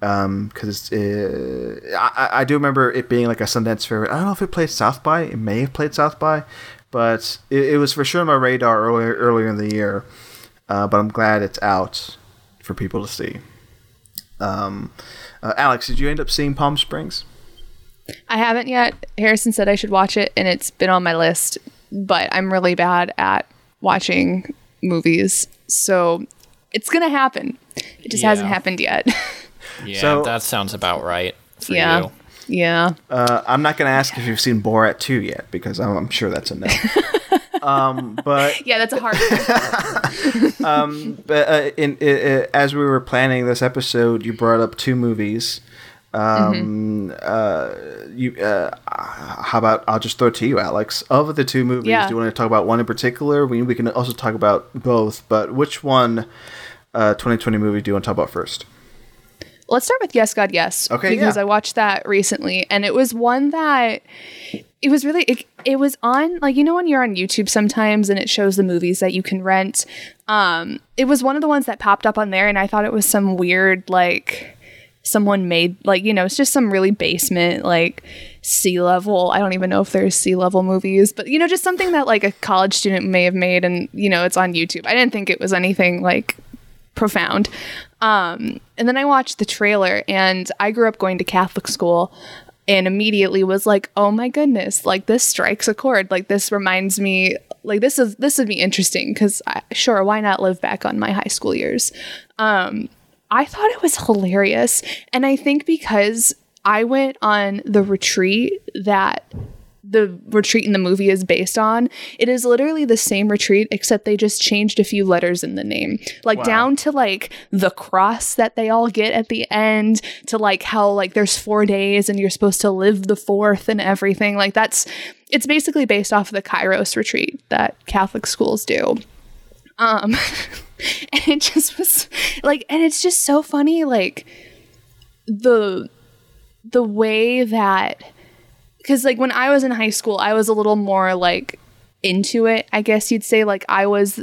Because I do remember it being like a Sundance favorite. I don't know if it played South by. It may have played South by, but it was for sure on my radar earlier in the year. But I'm glad it's out for people to see. Alex, did you end up seeing Palm Springs? I haven't yet. Harrison said I should watch it, and it's been on my list. But I'm really bad at watching movies, so it's gonna happen. It just hasn't happened yet. Yeah, so, that sounds about right for you. Yeah. I'm not going to ask if you've seen Borat 2 yet, because I'm sure that's a no. But yeah, that's a hard one. As we were planning this episode, you brought up two movies. How about I'll just throw it to you, Alex. Of the two movies, do you want to talk about one in particular? We can also talk about both, but which one 2020 movie do you want to talk about first? Let's start with Yes, God, Yes. Okay, because I watched that recently, and it was one that it was really it was on, like, you know, when you're on YouTube sometimes and it shows the movies that you can rent. It was one of the ones that popped up on there, and I thought it was some weird, like, someone made, like, you know, it's just some really basement, like, sea level. I don't even know if there's sea level movies, but, you know, just something that, like, a college student may have made, and, you know, it's on YouTube. I didn't think it was anything, like, profound. And then I watched the trailer, and I grew up going to Catholic school and immediately was like, oh my goodness, like, this strikes a chord. Like, this reminds me, like, this would be interesting, because sure, why not live back on my high school years? I thought it was hilarious. And I think because I went on the retreat that the retreat in the movie is based on, it is literally the same retreat, except they just changed a few letters in the name, like, wow, down to, like, the cross that they all get at the end, to, like, how, like, there's 4 days and you're supposed to live the fourth and everything. Like, it's basically based off of the Kairos retreat that Catholic schools do. And it just was like, and it's just so funny, like, the way that, because, like, when I was in high school, I was a little more, like, into it, I guess you'd say. Like, I was,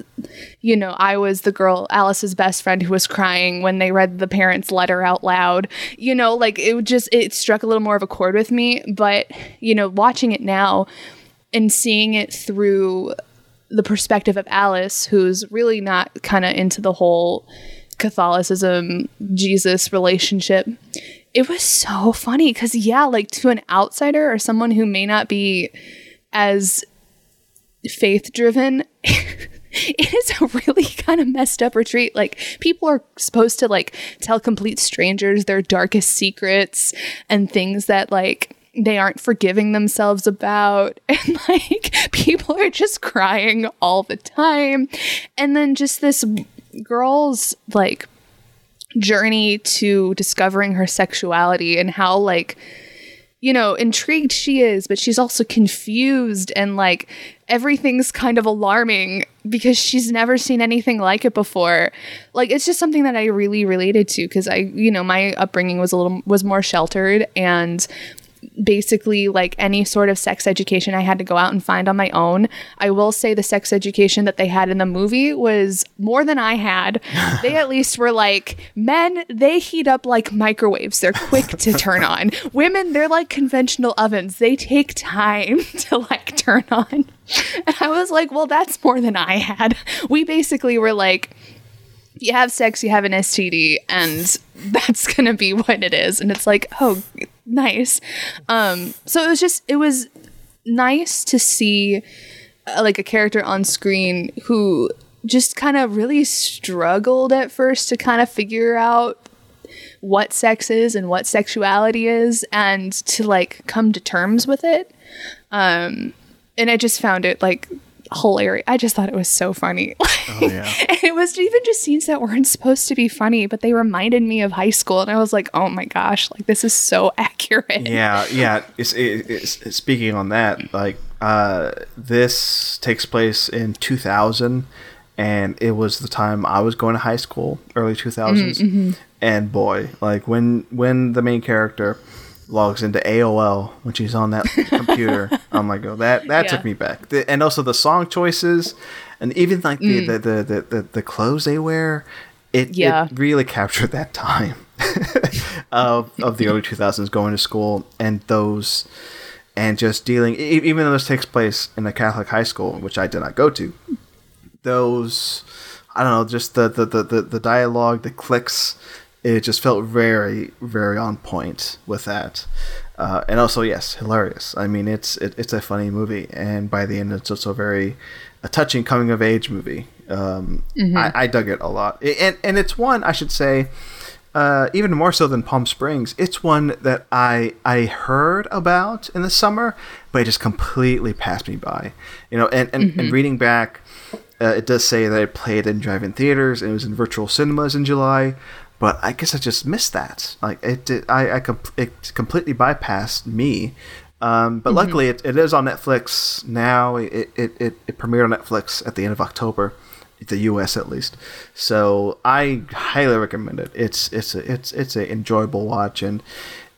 you know, I was the girl, Alice's best friend, who was crying when they read the parents' letter out loud. You know, like, it struck a little more of a chord with me. But, you know, watching it now and seeing it through the perspective of Alice, who's really not kind of into the whole Catholicism, Jesus relationship, it was so funny because, yeah, like, to an outsider or someone who may not be as faith-driven, it is a really kind of messed up retreat. Like, people are supposed to, like, tell complete strangers their darkest secrets and things that, like, they aren't forgiving themselves about. And, like, people are just crying all the time. And then just this girl's, like, journey to discovering her sexuality and how, like, you know, intrigued she is, but she's also confused, and, like, everything's kind of alarming because she's never seen anything like it before. Like, it's just something that I really related to because I, you know, my upbringing was more sheltered, and basically, like, any sort of sex education I had to go out and find on my own. I will say the sex education that they had in the movie was more than I had. They at least were like, men, they heat up like microwaves. They're quick to turn on. Women, they're like conventional ovens. They take time to, like, turn on. And I was like, well, that's more than I had. We basically were like, you have sex, you have an STD, and that's going to be what it is. And it's like, oh, nice. So it was nice to see, like, a character on screen who just kind of really struggled at first to kind of figure out what sex is and what sexuality is, and to, like, come to terms with it. And I just found it, like, hilarious. I just thought it was so funny. Oh, yeah. And it was even just scenes that weren't supposed to be funny, but they reminded me of high school, and I was like, oh my gosh, like, this is so accurate. Yeah it's speaking on that, like, this takes place in 2000, and it was the time I was going to high school, early 2000s. And boy, like, when the main character logs into AOL when she's on that computer. I'm like, oh, that took me back. And also the song choices, and even like the clothes they wear, it really captured that time of the early 2000s, going to school and those, and just dealing. Even though this takes place in a Catholic high school, which I did not go to, those, I don't know, just the dialogue, the clicks. It just felt very, very on point with that, and also yes, hilarious. I mean, it's a funny movie, and by the end, it's also a touching coming of age movie. I dug it a lot, and it's one I should say, even more so than Palm Springs. It's one that I heard about in the summer, but it just completely passed me by. You know, and reading back, it does say that it played in drive-in theaters and it was in virtual cinemas in July. But I guess I just missed that. Like it completely bypassed me. But luckily, it is on Netflix now. It premiered on Netflix at the end of October, the U.S. at least. So I highly recommend it. It's a enjoyable watch, and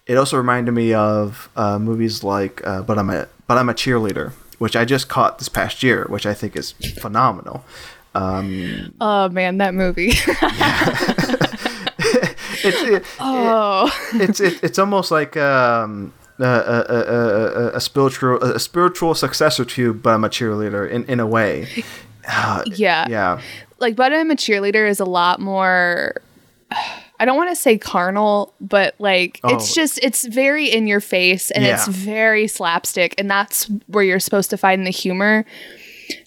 it also reminded me of movies like But I'm a Cheerleader, which I just caught this past year, which I think is phenomenal. Oh man, that movie. It's almost like a spiritual successor to But I'm a Cheerleader in a way. Like But I'm a Cheerleader is a lot more, I don't want to say carnal, but like it's very in your face, and it's very slapstick, and that's where you're supposed to find the humor.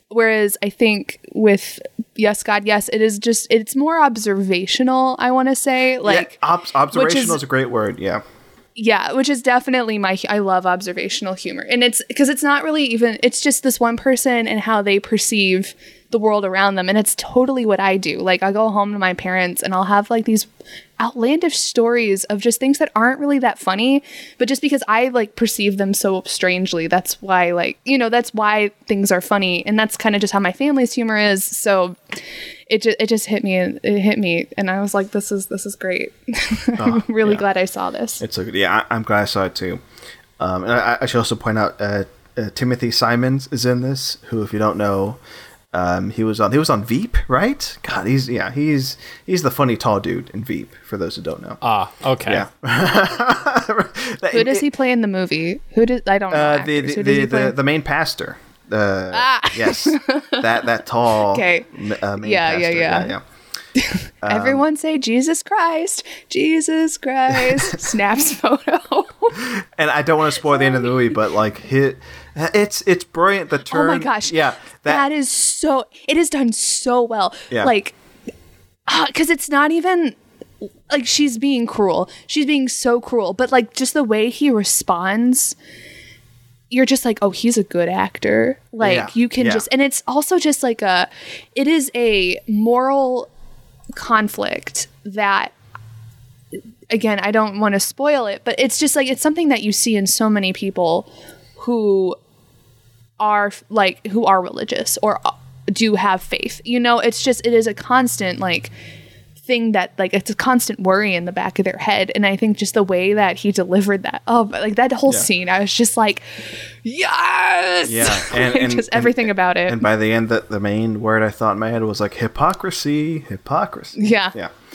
Whereas I think with Yes, God, Yes, it's more observational, I want to say. Like observational is a great word, yeah. Yeah, which is definitely I love observational humor. And it's because it's not really even, it's just this one person and how they perceive the world around them. And it's totally what I do. Like I go home to my parents and I'll have like these outlandish stories of just things that aren't really that funny, but just because I like perceive them so strangely, that's why that's why things are funny, and that's kind of just how my family's humor is. So it just hit me, and I was like, this is great. I'm really glad I saw this. It's okay. Yeah, I'm glad I saw it too. And I should also point out Timothy Simons is in this, who, if you don't know, he was on Veep, right? God, he's the funny tall dude in Veep, for those who don't know. Okay. Yeah. Who does he play in the movie? I don't know. The main pastor. Yes. That tall. Okay. Main pastor. Yeah. Everyone say Jesus Christ. Jesus Christ. Snaps photo. And I don't want to spoil the end of the movie, but like it's brilliant, the turn. Oh my gosh. Yeah. That is so, it is done so well. Yeah. Like, because it's not even like she's being cruel. She's being so cruel, but like just the way he responds, you're just like, oh, he's a good actor. Like you can just, and it's also just like it is a moral conflict that, again, I don't want to spoil it, but it's just like, it's something that you see in so many people who are religious or do have faith. You know, it's just, it is a constant like thing that like, it's a constant worry in the back of their head. And I think just the way that he delivered that, that whole scene, I was just like, yes. Yeah. And just everything about it. And by the end, the main word I thought in my head was like hypocrisy. Yeah.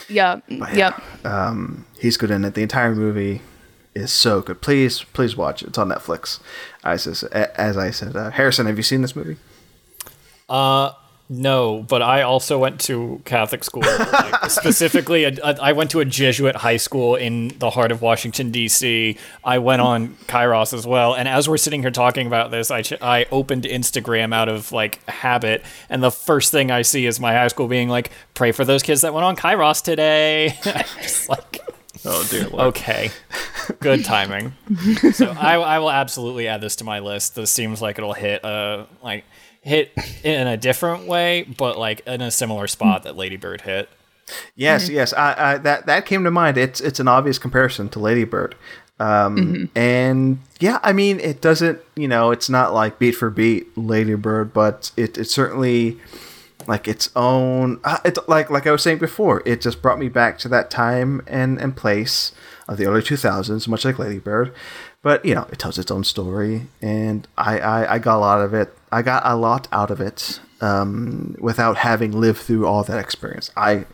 Yeah. Yep. He's good in it. The entire movie is so good. Please watch it. It's on Netflix. As I said, Harrison, have you seen this movie? No, but I also went to Catholic school. Like, specifically, I went to a Jesuit high school in the heart of Washington, D.C. I went on Kairos as well. And as we're sitting here talking about this, I opened Instagram out of like habit. And the first thing I see is my high school being like, pray for those kids that went on Kairos today. Just like, oh dear Lord. Okay. Good timing. So I will absolutely add this to my list. This seems like it'll hit in a different way, but like in a similar spot that Lady Bird hit. Yes. That came to mind. It's an obvious comparison to Lady Bird. And yeah, I mean, it doesn't, it's not like beat for beat Lady Bird, but it certainly like its own. It's like I was saying before, it just brought me back to that time and place of the early 2000s, much like Lady Bird. But you know, it tells its own story, and I got a lot of it. I got a lot out of it without having lived through all that experience. I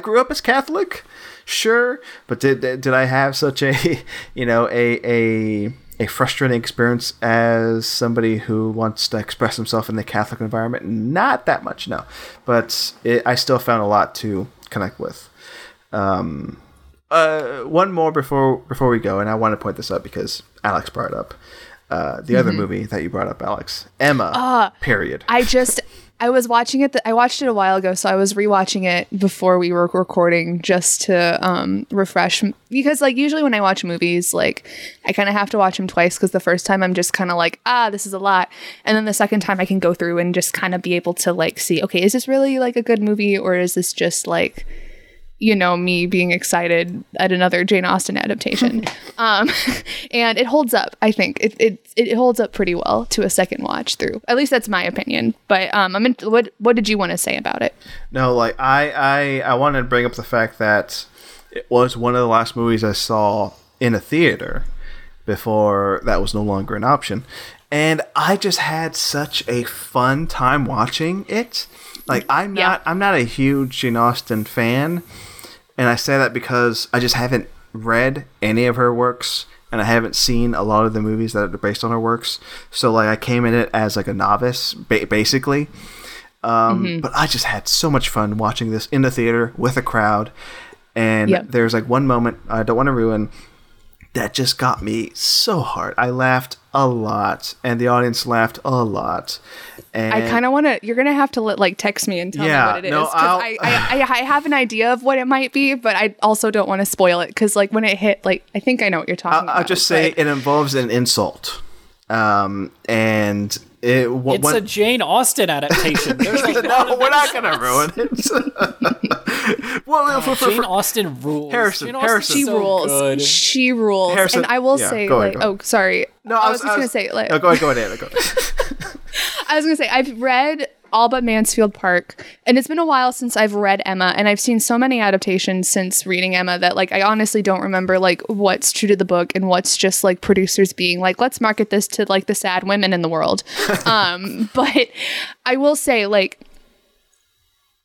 grew up as Catholic, sure, but did I have such a frustrating experience as somebody who wants to express himself in the Catholic environment? Not that much, no. But I still found a lot to connect with. One more before we go, and I want to point this out because Alex brought it up. The other movie that you brought up, Alex. Emma, period. I was watching it. I watched it a while ago, so I was rewatching it before we were recording just to refresh. Because usually when I watch movies, I kind of have to watch them twice because the first time I'm just kind of this is a lot. And then the second time I can go through and just kind of be able to see, okay, is this really a good movie, or is this just me being excited at another Jane Austen adaptation? And it holds up, I think. It holds up pretty well to a second watch through. At least that's my opinion. But what did you want to say about it? No, I wanted to bring up the fact that it was one of the last movies I saw in a theater before that was no longer an option. And I just had such a fun time watching it. I'm not a huge Jane Austen fan. And I say that because I just haven't read any of her works, and I haven't seen a lot of the movies that are based on her works. So I came in it as a novice, basically. But I just had so much fun watching this in the theater with a crowd. And there's one moment I don't want to ruin that just got me so hard. I laughed a lot, and the audience laughed a lot. And I kind of want to. You're gonna have to text me and tell me what it is. I have an idea of what it might be, but I also don't want to spoil it because when it hit, I think I know what you're talking about. I'll just say it involves an insult, and it's a Jane Austen adaptation. No, we're not gonna ruin it. For Jane Austen rules. Harrison, she rules. So she rules. Harrison, and I will say, oh, sorry. No, I was just gonna say, no, go ahead, Anna. I was gonna say I've read all but Mansfield Park, and it's been a while since I've read Emma, and I've seen so many adaptations since reading Emma that I honestly don't remember what's true to the book and what's just producers being let's market this to the sad women in the world. But I will say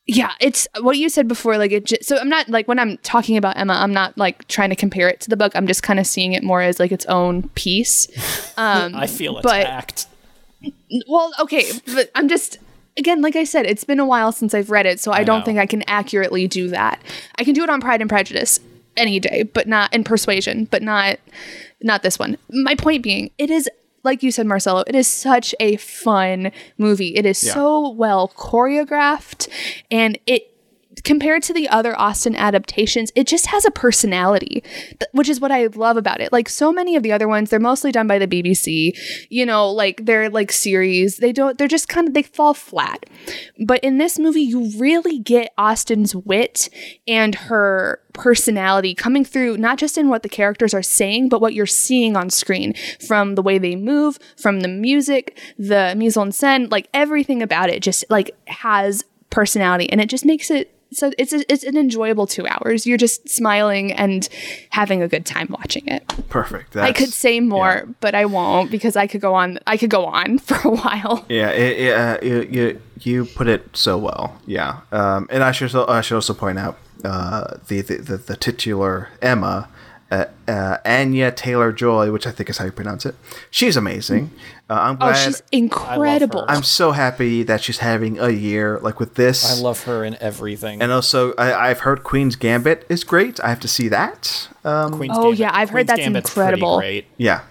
yeah, it's what you said before. So I'm not when I'm talking about Emma, I'm not trying to compare it to the book. I'm just kind of seeing it more as its own piece. I feel attacked. Well, okay, but I'm just, again, like I said, it's been a while since I've read it, so I don't think I can accurately do that. I can do it on Pride and Prejudice any day, but not in Persuasion, but not this one. My point being, it is, like you said, Marcelo, it is such a fun movie. It is so well choreographed, and it, compared to the other Austen adaptations, it just has a personality, which is what I love about it. So many of the other ones, they're mostly done by the BBC, they're series. They're just kind of, they fall flat. But in this movie, you really get Austen's wit and her personality coming through, not just in what the characters are saying, but what you're seeing on screen, from the way they move, from the music, the mise en scène, everything about it just has personality, and it just makes it so it's an enjoyable 2 hours. You're just smiling and having a good time watching it. Perfect. I could say more, but I won't, because I could go on for a while. Yeah, you put it so well. Yeah, and I should also point out the titular Emma, Anya Taylor-Joy, which I think is how you pronounce it. She's amazing. I'm glad. Oh, she's incredible. I'm so happy that she's having a year with this. I love her in everything. And also, I've heard Queen's Gambit is great. I have to see that. I've heard that's Gambit's incredible. Great. Yeah.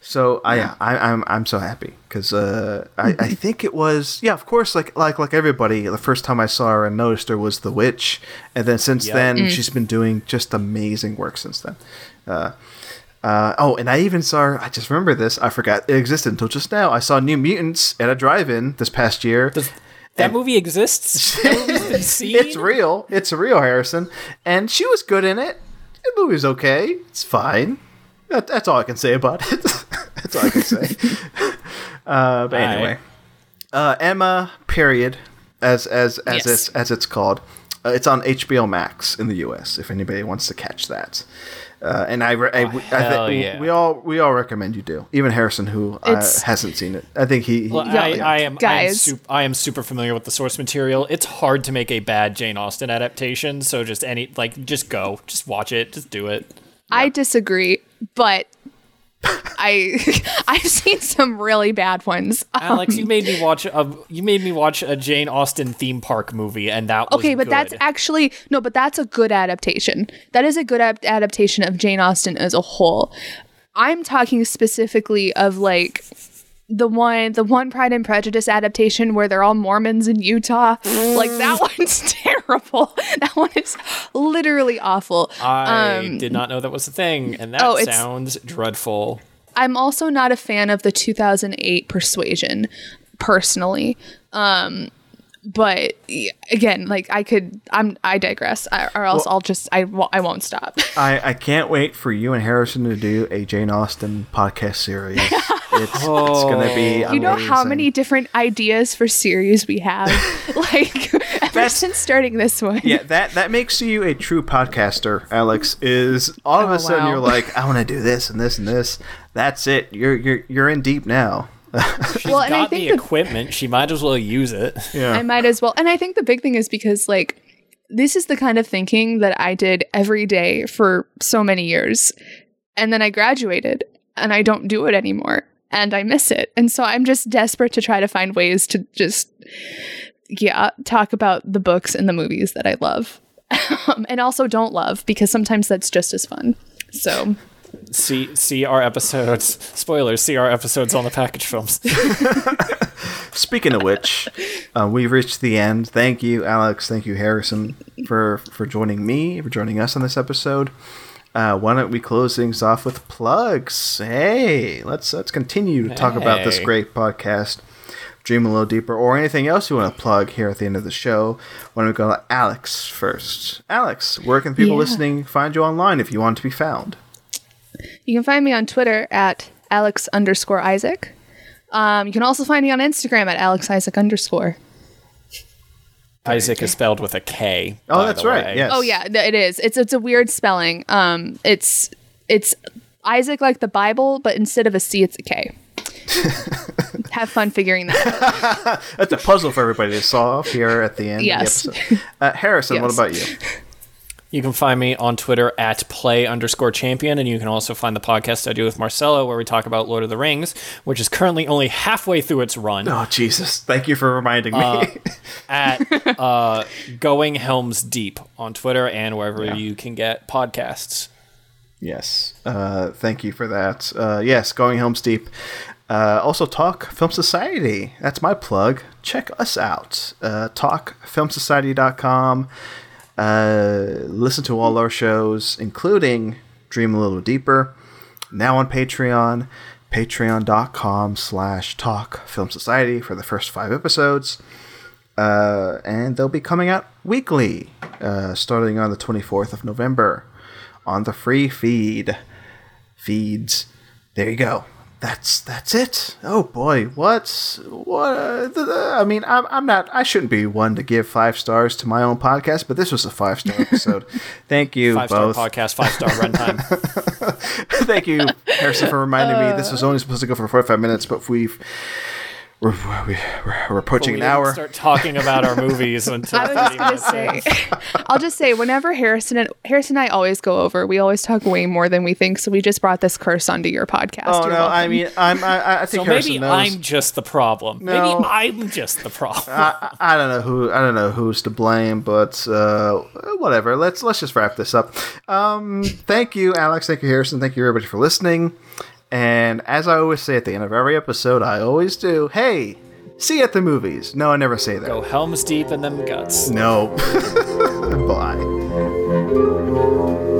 So I'm so happy because I think it was of course like everybody, the first time I saw her and noticed her was The Witch, and then since then she's been doing just amazing work since then. And I even saw her, I just remember this, I forgot it existed until just now. I saw New Mutants at a drive-in this past year. That movie exists? That movie's been seen? It's real, Harrison. And she was good in it. The movie's okay. It's fine. That's all I can say about it. That's all I can say. But anyway. Emma, period. as yes. as it's called. It's on HBO Max in the US. If anybody wants to catch that, we all recommend you do. Even Harrison, who hasn't seen it, I think he. Well, I am super familiar with the source material. It's hard to make a bad Jane Austen adaptation, so just watch it, just do it. Yeah. I disagree, but. I've seen some really bad ones. Alex, you made me watch a Jane Austen theme park movie, and that was okay, but good. That's a good adaptation. That is a good adaptation of Jane Austen as a whole. I'm talking specifically of like the one Pride and Prejudice adaptation where they're all Mormons in Utah. Like that one's terrible. That one is literally awful. I did not know that was a thing, and that sounds dreadful. I'm also not a fan of the 2008 Persuasion, personally. But again, like I digress, or else I won't stop. I can't wait for you and Harrison to do a Jane Austen podcast series. It's going to be amazing. You know how many different ideas for series we have? Like, ever since starting this one. Yeah, that makes you a true podcaster, Alex, is all of a sudden you're like, I want to do this and this and this. That's it. You're in deep now. She's got the equipment. She might as well use it. Yeah. I might as well. And I think the big thing is because, like, this is the kind of thinking that I did every day for so many years. And then I graduated, and I don't do it anymore. And I miss it. And so I'm just desperate to try to find ways to just, talk about the books and the movies that I love. And also don't love, because sometimes that's just as fun. So... See our episodes. Spoilers, see our episodes on the package films. Speaking of which, we've reached the end. Thank you, Alex. Thank you, Harrison, for joining me, for joining us on this episode. Why don't we close things off with plugs? Hey, let's continue to talk about this great podcast, Dream a Little Deeper, or anything else you want to plug here at the end of the show. Why don't we go to Alex first? Alex, where can people listening find you online if you want to be found? You can find me on Twitter at Alex_Isaac. You can also find me on Instagram at Alex_Isaac. Isaac is spelled with a K. Oh, that's right. Yes. Oh, yeah, it is. It's a weird spelling. It's Isaac like the Bible, but instead of a C, it's a K. Have fun figuring that out. That's a puzzle for everybody to solve here at the end of the episode. Harrison, what about you? You can find me on Twitter at play_champion, and you can also find the podcast I do with Marcelo, where we talk about Lord of the Rings, which is currently only halfway through its run. Oh, Jesus. Thank you for reminding me. At Going Helms Deep on Twitter and wherever you can get podcasts. Yes. Thank you for that. Yes, Going Helms Deep. Also, Talk Film Society. That's my plug. Check us out. TalkFilmSociety.com. Listen to all our shows, including Dream a Little Deeper, now on Patreon, patreon.com/Talk Film Society for the first 5 episodes. And they'll be coming out weekly, starting on the 24th of November on the free feeds. There you go. That's it. Oh boy, I mean, I shouldn't be one to give 5 stars to my own podcast, but this was a 5-star episode. Thank you, both. 5-star podcast, 5-star runtime. Thank you, Harrison, for reminding me. This was only supposed to go for 45 minutes, but we're approaching an hour. We start talking about our movies until. I'll just say, whenever Harrison and I always go over, we always talk way more than we think. So we just brought this curse onto your podcast. Oh no! I mean, I think so. Harrison knows. I'm just the problem. No, maybe I'm just the problem. I don't know who. I don't know who's to blame, but whatever. Let's just wrap this up. Thank you, Alex. Thank you, Harrison. Thank you, everybody, for listening. And as I always say at the end of every episode, I always do, hey, see you at the movies. No, I never say that. Go Helms Deep in them guts. No. Bye.